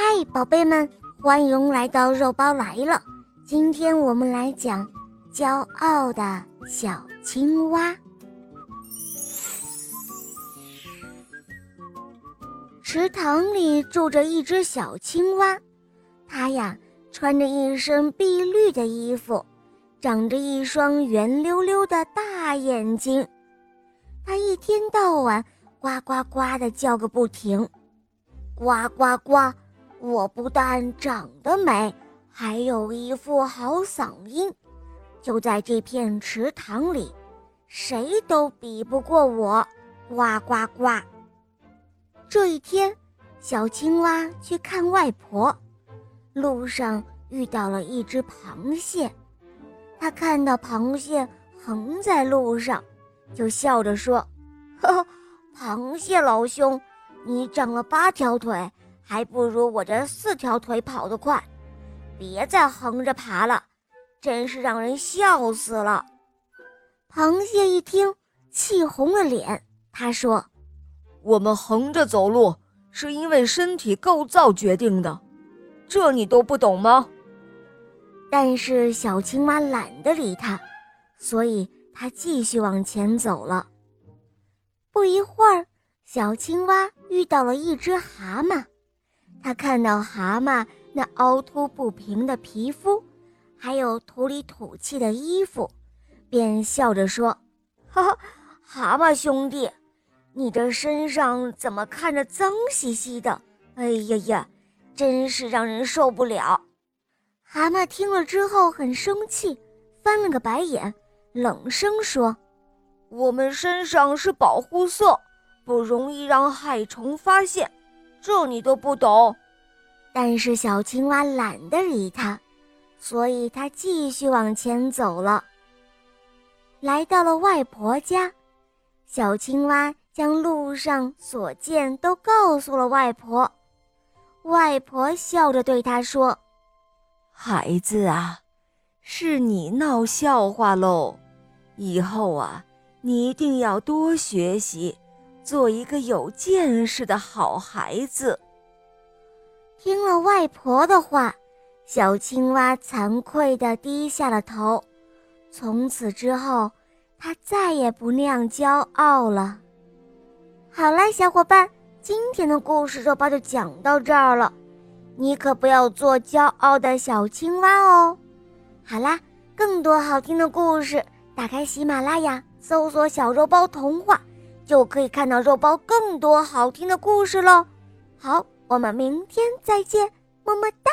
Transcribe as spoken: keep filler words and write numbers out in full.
嗨，宝贝们，欢迎来到肉包来了。今天我们来讲骄傲的小青蛙。池塘里住着一只小青蛙，它呀穿着一身碧绿的衣服，长着一双圆溜溜的大眼睛。它一天到晚呱呱呱地叫个不停，呱呱呱，我不但长得美，还有一副好嗓音，就在这片池塘里，谁都比不过我，呱呱呱。这一天，小青蛙去看外婆，路上遇到了一只螃蟹，他看到螃蟹横在路上，就笑着说：呵呵，螃蟹老兄，你长了八条腿，还不如我这四条腿跑得快，别再横着爬了，真是让人笑死了。螃蟹一听，气红了脸，他说：我们横着走路是因为身体构造决定的，这你都不懂吗？但是小青蛙懒得理他，所以他继续往前走了。不一会儿，小青蛙遇到了一只蛤蟆，他看到蛤蟆那凹凸不平的皮肤，还有土里土气的衣服，便笑着说：哈哈，蛤蟆兄弟，你这身上怎么看着脏兮兮的，哎呀呀，真是让人受不了。蛤蟆听了之后很生气，翻了个白眼，冷声说：我们身上是保护色，不容易让害虫发现，这你都不懂。但是小青蛙懒得理他，所以他继续往前走了。来到了外婆家，小青蛙将路上所见都告诉了外婆。外婆笑着对他说：孩子啊，是你闹笑话喽，以后啊你一定要多学习，做一个有见识的好孩子。听了外婆的话，小青蛙惭愧地低下了头。从此之后，它再也不那样骄傲了。好了，小伙伴，今天的故事肉包就讲到这儿了，你可不要做骄傲的小青蛙哦。好啦，更多好听的故事，打开喜马拉雅，搜索小肉包童话，就可以看到肉包更多好听的故事咯。好，我们明天再见，么么哒。